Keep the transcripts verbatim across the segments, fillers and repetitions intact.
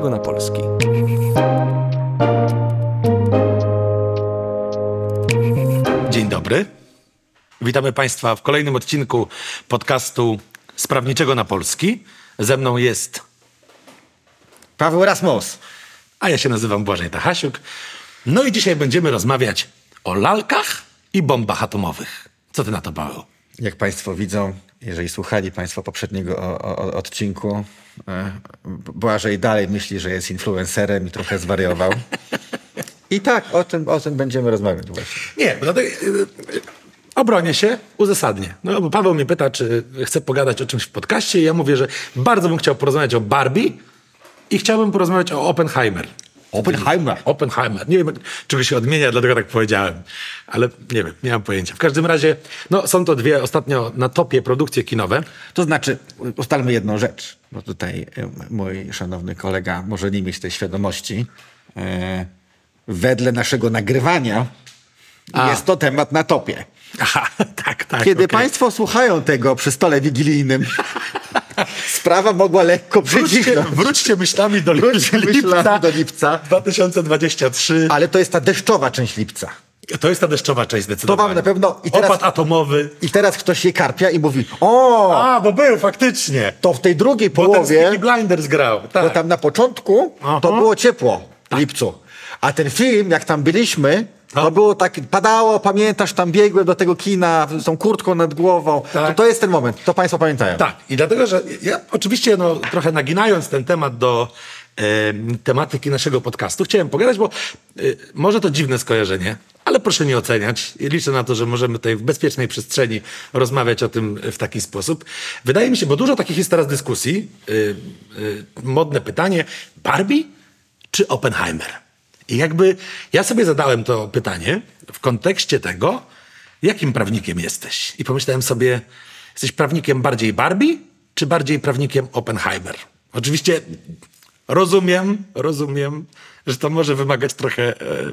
Gospodarczego na Polski. Dzień dobry. Witamy Państwa w kolejnym odcinku podcastu z Prawniczego na Polski. Ze mną jest Paweł Rasmus. A ja się nazywam Błażej Tachasiuk. No i dzisiaj będziemy rozmawiać o lalkach i bombach atomowych. Co ty na to, Paweł? Jak Państwo widzą, jeżeli słuchali Państwo poprzedniego o, o, odcinku, Błażej dalej myśli, że jest influencerem i trochę zwariował. I tak, o tym, o tym będziemy rozmawiać właśnie. Nie, bo dlatego... Obronię się uzasadnię. No, bo Paweł mnie pyta, czy chcę pogadać o czymś w podcaście i ja mówię, że bardzo bym chciał porozmawiać o Barbie i chciałbym porozmawiać o Oppenheimer. Oppenheimer. Oppenheimer. Nie wiem, czego się odmienia, dlatego tak powiedziałem. Ale nie wiem, nie mam pojęcia. W każdym razie, no, są to dwie ostatnio na topie produkcje kinowe. To znaczy, ustalmy jedną rzecz, bo tutaj mój szanowny kolega może nie mieć tej świadomości. E, wedle naszego nagrywania A. jest to temat na topie. Aha, tak, tak. Kiedy okay. Państwo słuchają tego przy stole wigilijnym, sprawa mogła lekko przycisnąć. Wróćcie myślami do, wróćcie lipca, myślami do lipca dwa tysiące dwudziestego trzeciego. Ale to jest ta deszczowa część lipca. To jest ta deszczowa część zdecydowanie. To mamy na pewno... I teraz, opad atomowy. I teraz ktoś jej karpia i mówi, o! A, bo był faktycznie. To w tej drugiej połowie... Bo ten Peaky Blinders grał. Tak. Bo tam na początku Aha. to było ciepło w lipcu. A ten film, jak tam byliśmy... To no było tak, padało, pamiętasz, tam biegłem do tego kina z tą kurtką nad głową. Tak. To, to jest ten moment, to Państwo pamiętają. Tak, i dlatego, że ja oczywiście no, trochę naginając ten temat do e, tematyki naszego podcastu, chciałem pogadać, bo e, może to dziwne skojarzenie, ale proszę nie oceniać. Liczę na to, że możemy tutaj w bezpiecznej przestrzeni rozmawiać o tym w taki sposób. Wydaje mi się, bo dużo takich jest teraz dyskusji, e, e, modne pytanie, Barbie czy Oppenheimer? I jakby ja sobie zadałem to pytanie w kontekście tego, jakim prawnikiem jesteś. I pomyślałem sobie, jesteś prawnikiem bardziej Barbie, czy bardziej prawnikiem Oppenheimer? Oczywiście rozumiem, rozumiem, że to może wymagać trochę... E,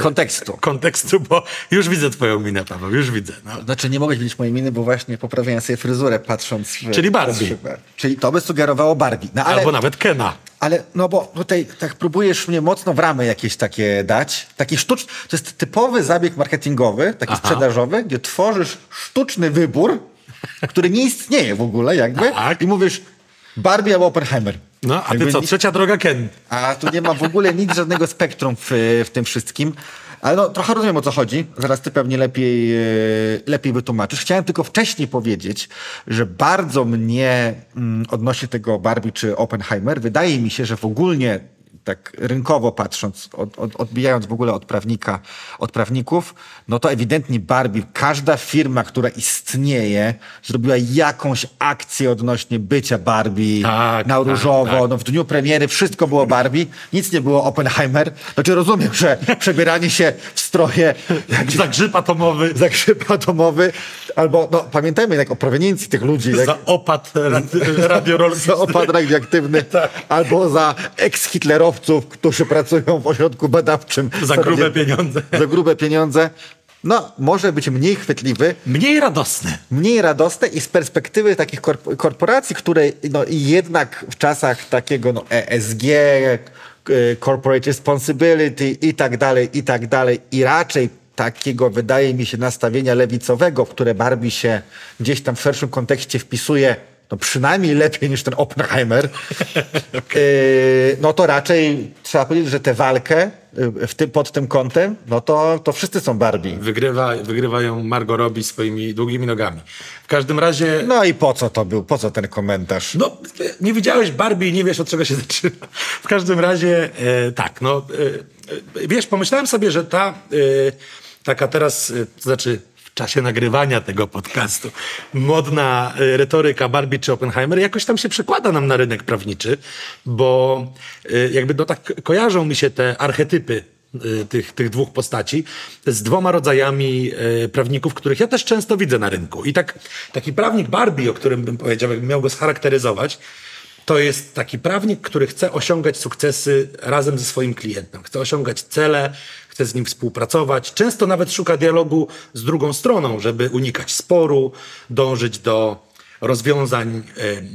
Kontekstu. Kontekstu, bo już widzę twoją minę, Paweł, już widzę. No. Znaczy nie mogę widzieć mojej miny, bo właśnie poprawiałem sobie fryzurę patrząc... W, Czyli Barbie. W, czyli to by sugerowało Barbie. No, ale, albo nawet Kena. Ale no bo tutaj tak próbujesz mnie mocno w ramy jakieś takie dać. Taki sztuczny... To jest typowy zabieg marketingowy, taki Aha. sprzedażowy, gdzie tworzysz sztuczny wybór, który nie istnieje w ogóle jakby tak. i mówisz Barbie albo Oppenheimer. No, a ty co? Trzecia droga Ken. A tu nie ma w ogóle nic, żadnego spektrum w, w tym wszystkim. Ale no, trochę rozumiem, o co chodzi. Zaraz ty pewnie lepiej, lepiej wytłumaczysz. Chciałem tylko wcześniej powiedzieć, że bardzo mnie mm, odnośnie tego Barbie czy Oppenheimer, wydaje mi się, że w ogólnie tak rynkowo patrząc, od, od, odbijając w ogóle od prawnika, od prawników, no to ewidentnie Barbie, każda firma, która istnieje, zrobiła jakąś akcję odnośnie bycia Barbie tak, na różowo. Tak, tak. No w dniu premiery wszystko było Barbie, nic nie było Oppenheimer. Znaczy rozumiem, że przebieranie się w stroje... Jak zagrzyb atomowy. Zagrzyb atomowy. Albo, no pamiętajmy jak o proweniencji tych ludzi. Jak, za opad radiologiczny. Za opad radioaktywny. Tak. Albo za ex-hitlerowców, którzy pracują w ośrodku badawczym. Za grube pieniądze. Za grube pieniądze. No, może być mniej chwytliwy. Mniej radosny. Mniej radosny i z perspektywy takich korporacji, które no, jednak w czasach takiego no, E S G, corporate responsibility i tak dalej, i tak dalej, i raczej takiego, wydaje mi się, nastawienia lewicowego, w które Barbie się gdzieś tam w szerszym kontekście wpisuje, no przynajmniej lepiej niż ten Oppenheimer, okay. yy, no to raczej trzeba powiedzieć, że tę walkę w tym, pod tym kątem, no to, to wszyscy są Barbie. Wygrywa, wygrywają Margot Robbie swoimi długimi nogami. W każdym razie... No i po co to był? Po co ten komentarz? No, nie widziałeś Barbie i nie wiesz, od czego się zaczyna. W każdym razie, yy, tak, no, yy, wiesz, pomyślałem sobie, że ta yy, taka teraz, yy, to znaczy... w czasie nagrywania tego podcastu modna retoryka Barbie czy Oppenheimer jakoś tam się przekłada nam na rynek prawniczy, bo jakby no tak kojarzą mi się te archetypy tych, tych dwóch postaci z dwoma rodzajami prawników, których ja też często widzę na rynku. I tak, taki prawnik Barbie, o którym bym powiedział, jakbym miał go scharakteryzować, to jest taki prawnik, który chce osiągać sukcesy razem ze swoim klientem. Chce osiągać cele, chce z nim współpracować. Często nawet szuka dialogu z drugą stroną, żeby unikać sporu, dążyć do rozwiązań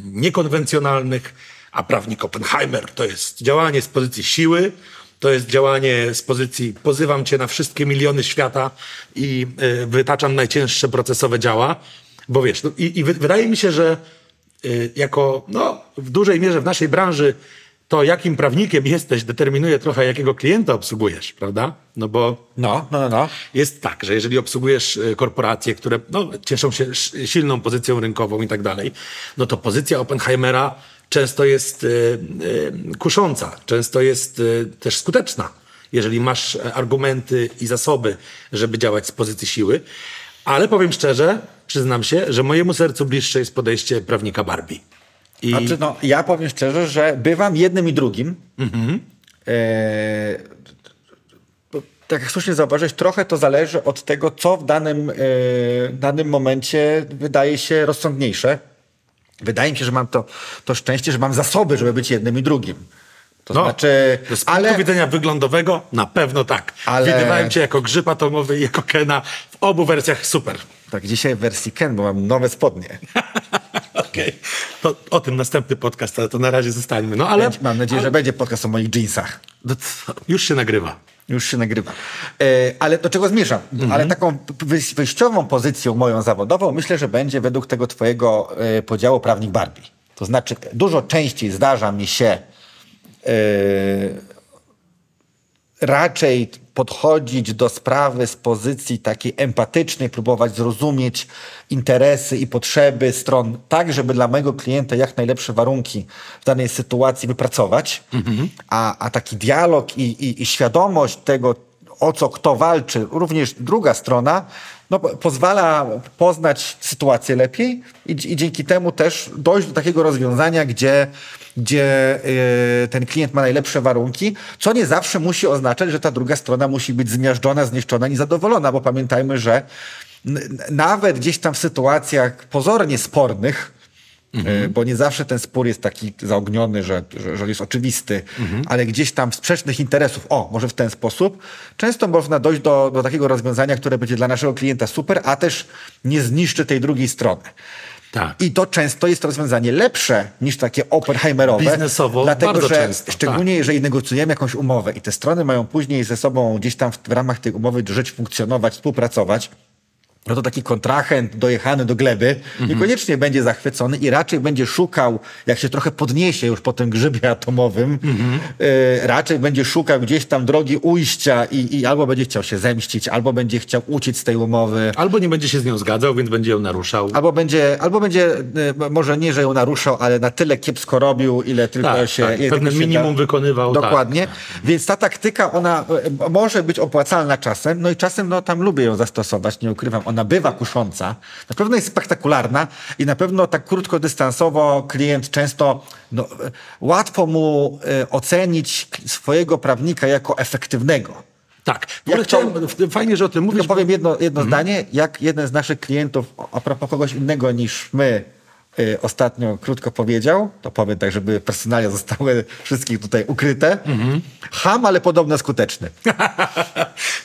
niekonwencjonalnych, a prawnik Oppenheimer to jest działanie z pozycji siły, to jest działanie z pozycji pozywam cię na wszystkie miliony świata i y, wytaczam najcięższe procesowe działa, bo wiesz, no, i, i wydaje mi się, że y, jako, no, w dużej mierze w naszej branży to, jakim prawnikiem jesteś, determinuje trochę, jakiego klienta obsługujesz, prawda? No bo no, no, no. jest tak, że jeżeli obsługujesz korporacje, które no, cieszą się silną pozycją rynkową i tak dalej, no to pozycja Oppenheimera często jest y, y, kusząca, często jest y, też skuteczna, jeżeli masz argumenty i zasoby, żeby działać z pozycji siły. Ale powiem szczerze, przyznam się, że mojemu sercu bliższe jest podejście prawnika Barbie. I... Znaczy, no, ja powiem szczerze, że bywam jednym i drugim. Mm-hmm. e... Tak jak słusznie zauważyłeś, trochę to zależy od tego, co w danym, e... danym momencie wydaje się rozsądniejsze. Wydaje mi się, że mam to, to szczęście, że mam zasoby, żeby być jednym i drugim. To no, znaczy... Z punktu ale... widzenia wyglądowego na pewno tak. Ale... Widywałem cię jako grzyb atomowy i jako Kena w obu wersjach super. Tak, dzisiaj w wersji Ken, bo mam nowe spodnie. Okej. Okay. O tym następny podcast, ale to na razie zostańmy. No, ale... Mam nadzieję, ale... że będzie podcast o moich jeansach. Już się nagrywa. Już się nagrywa. E, ale do czego zmierzam? Mm-hmm. Ale taką wyjściową pozycją moją zawodową myślę, że będzie według tego twojego e, podziału prawnik Barbie. To znaczy dużo częściej zdarza mi się e, raczej podchodzić do sprawy z pozycji takiej empatycznej, próbować zrozumieć interesy i potrzeby stron tak, żeby dla mojego klienta jak najlepsze warunki w danej sytuacji wypracować, mm-hmm. a, a taki dialog i, i, i świadomość tego, o co kto walczy, również druga strona, no, pozwala poznać sytuację lepiej i, i dzięki temu też dojść do takiego rozwiązania, gdzie, gdzie yy, ten klient ma najlepsze warunki, co nie zawsze musi oznaczać, że ta druga strona musi być zmiażdżona, zniszczona, niezadowolona, bo pamiętajmy, że n- nawet gdzieś tam w sytuacjach pozornie spornych, mhm. bo nie zawsze ten spór jest taki zaogniony, że, że, że jest oczywisty, mhm. ale gdzieś tam sprzecznych interesów, o, może w ten sposób, często można dojść do, do takiego rozwiązania, które będzie dla naszego klienta super, a też nie zniszczy tej drugiej strony. Tak. I to często jest rozwiązanie lepsze niż takie Oppenheimerowe. Biznesowo dlatego, bardzo że często. Szczególnie tak. jeżeli negocjujemy jakąś umowę i te strony mają później ze sobą gdzieś tam w, w ramach tej umowy żyć, funkcjonować, współpracować, no to taki kontrahent dojechany do gleby mm-hmm. niekoniecznie będzie zachwycony i raczej będzie szukał, jak się trochę podniesie już po tym grzybie atomowym, mm-hmm. y, raczej będzie szukał gdzieś tam drogi ujścia i, i albo będzie chciał się zemścić, albo będzie chciał uciec z tej umowy. Albo nie będzie się z nią zgadzał, więc będzie ją naruszał. Albo będzie, albo będzie y, może nie, że ją naruszał, ale na tyle kiepsko robił, ile tylko tak, się... Tak, pewne minimum wykonywał. Dokładnie. Tak, tak. Więc ta taktyka, ona y, może być opłacalna czasem, no i czasem no, tam lubię ją zastosować, nie ukrywam. Ona bywa kusząca, na pewno jest spektakularna i na pewno tak krótkodystansowo klient często, no, łatwo mu y, ocenić swojego prawnika jako efektywnego. Tak. Jak chciałem, to, fajnie, że o tym mówisz. Powiem jedno, jedno mhm. zdanie, jak jeden z naszych klientów a propos kogoś innego niż my y, ostatnio krótko powiedział, to powiem tak, żeby personalia zostały wszystkich tutaj ukryte. Mhm. Ham, ale podobno skuteczny.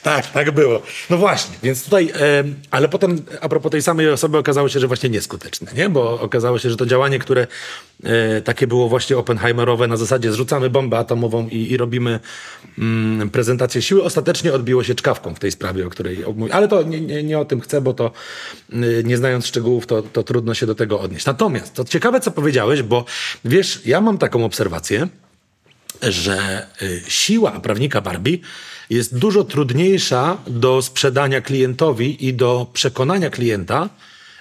Tak, tak było. No właśnie, więc tutaj, e, ale potem a propos tej samej osoby okazało się, że właśnie nieskuteczne, nie? Bo okazało się, że to działanie, które e, takie było właśnie Oppenheimerowe, na zasadzie zrzucamy bombę atomową i, i robimy mm, prezentację siły, ostatecznie odbiło się czkawką w tej sprawie, o której mówię. Ale to nie, nie, nie o tym chcę, bo to y, nie znając szczegółów, to, to trudno się do tego odnieść. Natomiast to ciekawe, co powiedziałeś, bo wiesz, ja mam taką obserwację, że y, siła prawnika Barbie jest dużo trudniejsza do sprzedania klientowi i do przekonania klienta,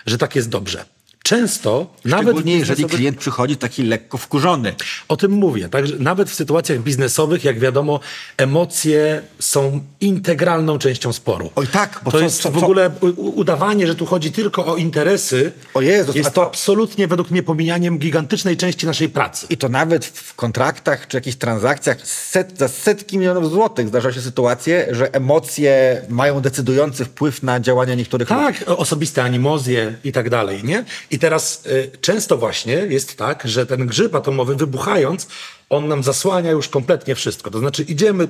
że tak jest dobrze. Często, nawet... Szczególnie jeżeli klient przychodzi taki lekko wkurzony. O tym mówię. Także nawet w sytuacjach biznesowych, jak wiadomo, emocje są integralną częścią sporu. Oj tak, bo to co, jest co, w ogóle co? Udawanie, że tu chodzi tylko o interesy. O Jezus, jest to absolutnie według mnie pomijaniem gigantycznej części naszej pracy. I to nawet w kontraktach czy jakichś transakcjach set, za setki milionów złotych zdarza się sytuacje, że emocje mają decydujący wpływ na działania niektórych ludzi. Tak, osobiste animozje i tak dalej, nie? I teraz y, często właśnie jest tak, że ten grzyb atomowy wybuchając, on nam zasłania już kompletnie wszystko. To znaczy idziemy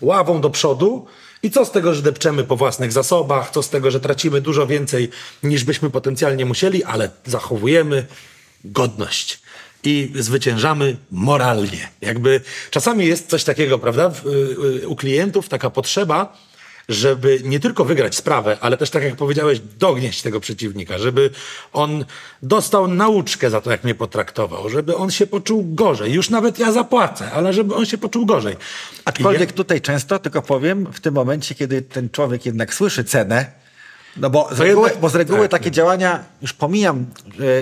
ławą do przodu i co z tego, że depczemy po własnych zasobach, co z tego, że tracimy dużo więcej niż byśmy potencjalnie musieli, ale zachowujemy godność. i zwyciężamy moralnie. Jakby czasami jest coś takiego, prawda, u klientów taka potrzeba, żeby nie tylko wygrać sprawę, ale też, tak jak powiedziałeś, dognieść tego przeciwnika, żeby on dostał nauczkę za to, jak mnie potraktował, żeby on się poczuł gorzej. Już nawet ja zapłacę, ale żeby on się poczuł gorzej. Aczkolwiek ja... tutaj często, tylko powiem, w tym momencie, kiedy ten człowiek jednak słyszy cenę, no bo z reguły, bo z reguły tak, takie nie. działania, już pomijam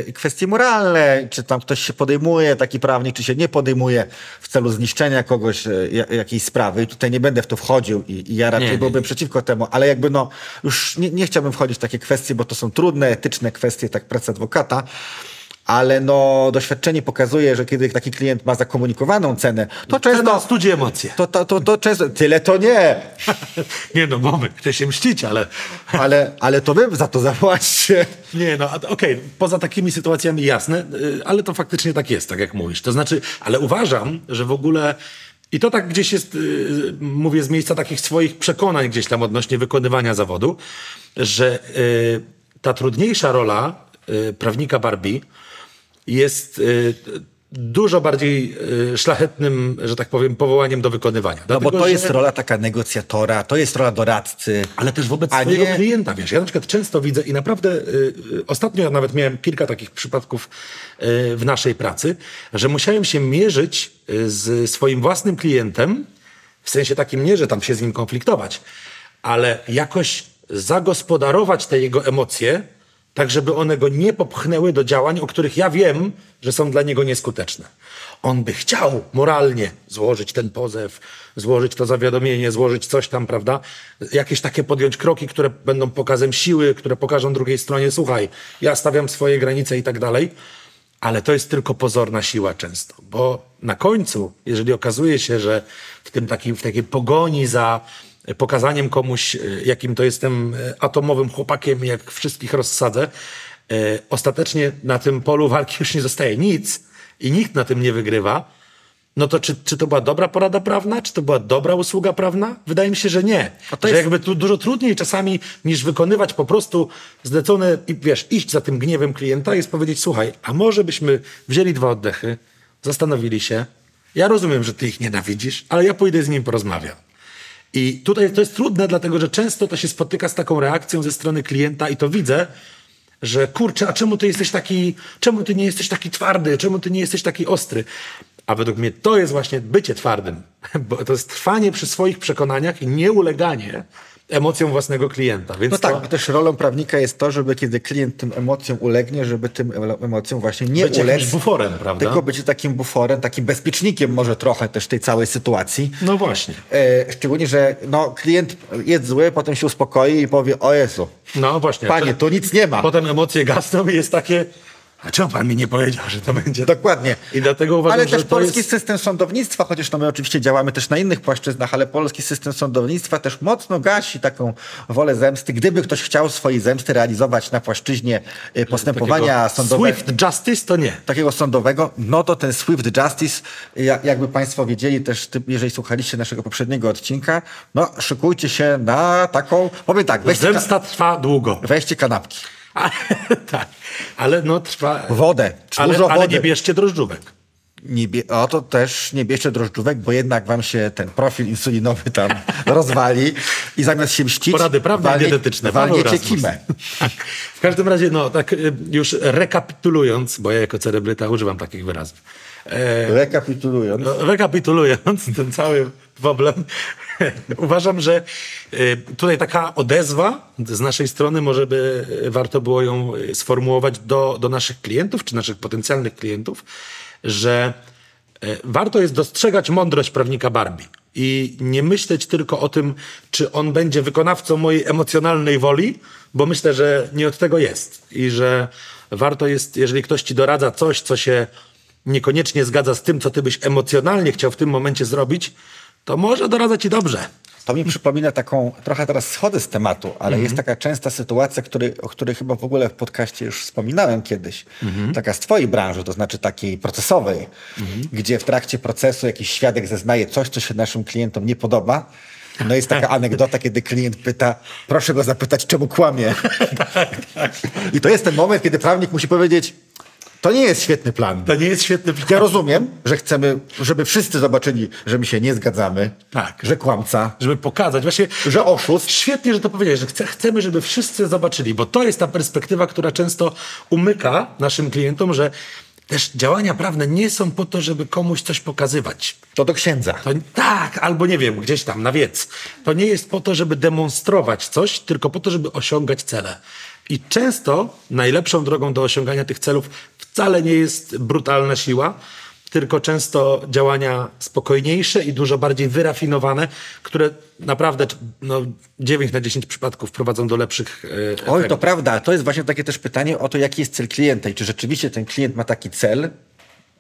y, kwestie moralne, czy tam ktoś się podejmuje, taki prawnik, czy się nie podejmuje w celu zniszczenia kogoś, y, jakiejś sprawy. I tutaj nie będę w to wchodził i, i ja raczej nie, nie, byłbym nie. przeciwko temu, ale jakby no, już nie, nie chciałbym wchodzić w takie kwestie, bo to są trudne, etyczne kwestie, tak praca adwokata. Ale no, doświadczenie pokazuje, że kiedy taki klient ma zakomunikowaną cenę, to często... Cena studzi emocje. To, to, to, to często... Tyle to nie. Nie no, mamy, chcę się mścić, ale... ale... Ale to wy za to zapłaćcie. Nie no, okej, okay, poza takimi sytuacjami jasne, ale to faktycznie tak jest, tak jak mówisz. To znaczy, ale uważam, że w ogóle... I to tak gdzieś jest, yy, mówię z miejsca takich swoich przekonań gdzieś tam odnośnie wykonywania zawodu, że yy, ta trudniejsza rola yy, prawnika Barbie jest y, dużo bardziej y, szlachetnym, że tak powiem, powołaniem do wykonywania. No dlatego, bo to że... jest rola taka negocjatora, to jest rola doradcy. Ale też wobec swojego nie... klienta, wiesz. Ja na przykład często widzę i naprawdę y, y, ostatnio nawet miałem kilka takich przypadków y, w naszej pracy, że musiałem się mierzyć y, z swoim własnym klientem, w sensie takim nie, że tam się z nim konfliktować, ale jakoś zagospodarować te jego emocje, tak żeby one go nie popchnęły do działań, o których ja wiem, że są dla niego nieskuteczne. On by chciał moralnie złożyć ten pozew, złożyć to zawiadomienie, złożyć coś tam, prawda? Jakieś takie podjąć kroki, które będą pokazem siły, które pokażą drugiej stronie, słuchaj, ja stawiam swoje granice i tak dalej. Ale to jest tylko pozorna siła często, bo na końcu, jeżeli okazuje się, że w tym takim, w takiej pogoni za... pokazaniem komuś, jakim to jestem atomowym chłopakiem, jak wszystkich rozsadzę, e, ostatecznie na tym polu walki już nie zostaje nic i nikt na tym nie wygrywa, no to czy, czy to była dobra porada prawna? Czy to była dobra usługa prawna? Wydaje mi się, że nie. A to że jest... jakby tu dużo trudniej czasami niż wykonywać po prostu zlecone i wiesz, iść za tym gniewem klienta jest powiedzieć, słuchaj, a może byśmy wzięli dwa oddechy, zastanowili się, ja rozumiem, że ty ich nienawidzisz, ale ja pójdę z nim porozmawiam. I tutaj to jest trudne, dlatego że często to się spotyka z taką reakcją ze strony klienta i to widzę, że kurczę, a czemu ty jesteś taki, czemu ty nie jesteś taki twardy, czemu ty nie jesteś taki ostry? A według mnie to jest właśnie bycie twardym, bo to jest trwanie przy swoich przekonaniach i nieuleganie emocjom własnego klienta. Więc no to... tak, bo też rolą prawnika jest to, żeby kiedy klient tym emocjom ulegnie, żeby tym emocjom właśnie nie uległ. Być buforem, prawda? Tylko być takim buforem, takim bezpiecznikiem może trochę też tej całej sytuacji. No właśnie. E, szczególnie, że no, klient jest zły, potem się uspokoi i powie, o Jezu, no właśnie, panie, to nic nie ma. Potem emocje gasną i jest takie... A czemu pan mi nie powiedział, że to będzie? Dokładnie. I dlatego uważam, ale też że to polski jest... system sądownictwa, chociaż no my oczywiście działamy też na innych płaszczyznach, ale polski system sądownictwa też mocno gasi taką wolę zemsty. Gdyby ktoś chciał swojej zemsty realizować na płaszczyźnie postępowania sądowego... Swift Justice to nie. Takiego sądowego, no to ten Swift Justice, jakby państwo wiedzieli też, jeżeli słuchaliście naszego poprzedniego odcinka, no szykujcie się na taką... Powiem tak, wejście... Zemsta trwa długo. Weźcie kanapki. Ale, tak, ale no trwa... Wodę, ale, dużo ale wody. Nie bierzcie drożdżówek. Nie bie... O, to też nie bierzcie drożdżówek, bo jednak wam się ten profil insulinowy tam rozwali i zamiast się mścić... Porady prawne wali... i dietetyczne. Walniecie kimę. Tak. W każdym razie, no tak już rekapitulując, bo ja jako celebryta używam takich wyrazów. E... Rekapitulując. No, rekapitulując ten cały problem... Uważam, że tutaj taka odezwa z naszej strony może by warto było ją sformułować do, do naszych klientów, czy naszych potencjalnych klientów, że warto jest dostrzegać mądrość prawnika Barbie i nie myśleć tylko o tym, czy on będzie wykonawcą mojej emocjonalnej woli, bo myślę, że nie od tego jest i że warto jest, jeżeli ktoś ci doradza coś, co się niekoniecznie zgadza z tym, co ty byś emocjonalnie chciał w tym momencie zrobić, to może doradza ci dobrze. To mi przypomina taką, trochę teraz schody z tematu, ale mm-hmm. jest taka częsta sytuacja, który, o której chyba w ogóle w podcaście już wspominałem kiedyś. Mm-hmm. Taka z twojej branży, to znaczy takiej procesowej, mm-hmm. gdzie w trakcie procesu jakiś świadek zeznaje coś, co się naszym klientom nie podoba. No jest taka anegdota, kiedy klient pyta, proszę go zapytać, czemu kłamie. Tak, tak. I to jest ten moment, kiedy prawnik musi powiedzieć, To nie jest świetny plan. To nie jest świetny plan. Ja rozumiem, że chcemy, żeby wszyscy zobaczyli, że my się nie zgadzamy. Tak. Że kłamca. Żeby pokazać. Właśnie, że oszust. Świetnie, że to powiedziałeś, że chce, chcemy, żeby wszyscy zobaczyli, bo to jest ta perspektywa, która często umyka naszym klientom, że też działania prawne nie są po to, żeby komuś coś pokazywać. To do księdza. To, tak, albo nie wiem, gdzieś tam na wiec. To nie jest po to, żeby demonstrować coś, tylko po to, żeby osiągać cele. I często najlepszą drogą do osiągania tych celów wcale nie jest brutalna siła, tylko często działania spokojniejsze i dużo bardziej wyrafinowane, które naprawdę no, dziewięć na dziesięć przypadków prowadzą do lepszych efektów. Oj, to prawda. To jest właśnie takie też pytanie o to, jaki jest cel klienta i czy rzeczywiście ten klient ma taki cel,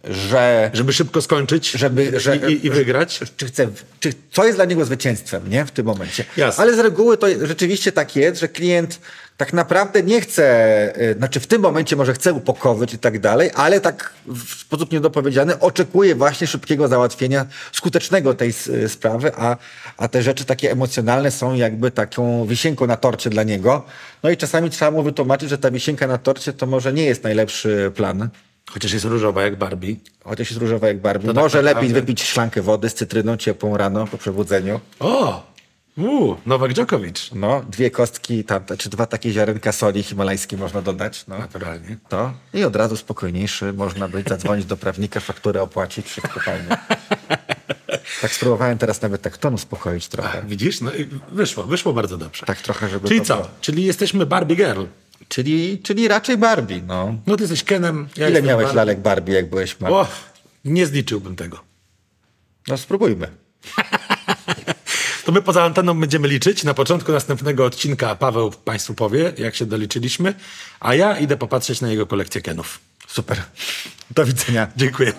że... Żeby szybko skończyć żeby, że, i, i wygrać. Że, czy chce, czy, co jest dla niego zwycięstwem, nie? W tym momencie. Jasne. Ale z reguły to rzeczywiście tak jest, że klient tak naprawdę nie chce, znaczy w tym momencie może chce upokorzyć i tak dalej, ale tak w sposób niedopowiedziany oczekuje właśnie szybkiego załatwienia, skutecznego tej sprawy, a, a te rzeczy takie emocjonalne są jakby taką wisienką na torcie dla niego. No i czasami trzeba mu wytłumaczyć, że ta wisienka na torcie to może nie jest najlepszy plan. Chociaż jest różowa jak Barbie. Chociaż jest różowa jak Barbie. To może tak lepiej wypić szklankę wody z cytryną ciepłą rano po przebudzeniu. O! Uuu, Novak Djokovic. No, dwie kostki, tam, czy dwa takie ziarenka soli himalajskiej można dodać. No. Naturalnie. To. I od razu spokojniejszy. Można być zadzwonić do prawnika, fakturę opłacić, wszystko fajnie. Tak spróbowałem teraz nawet tak ton uspokoić trochę. A, widzisz? No i wyszło, wyszło bardzo dobrze. Tak trochę, żeby... Czyli co? Było. Czyli jesteśmy Barbie Girl. Czyli, czyli raczej Barbie, no. No ty jesteś Kenem. Ja Ile miałeś Barbie? Lalek Barbie, jak byłeś mały? O, nie zliczyłbym tego. No spróbujmy. To my poza anteną będziemy liczyć. Na początku następnego odcinka Paweł Państwu powie, jak się doliczyliśmy, a ja idę popatrzeć na jego kolekcję Kenów. Super. Do widzenia. Dziękuję.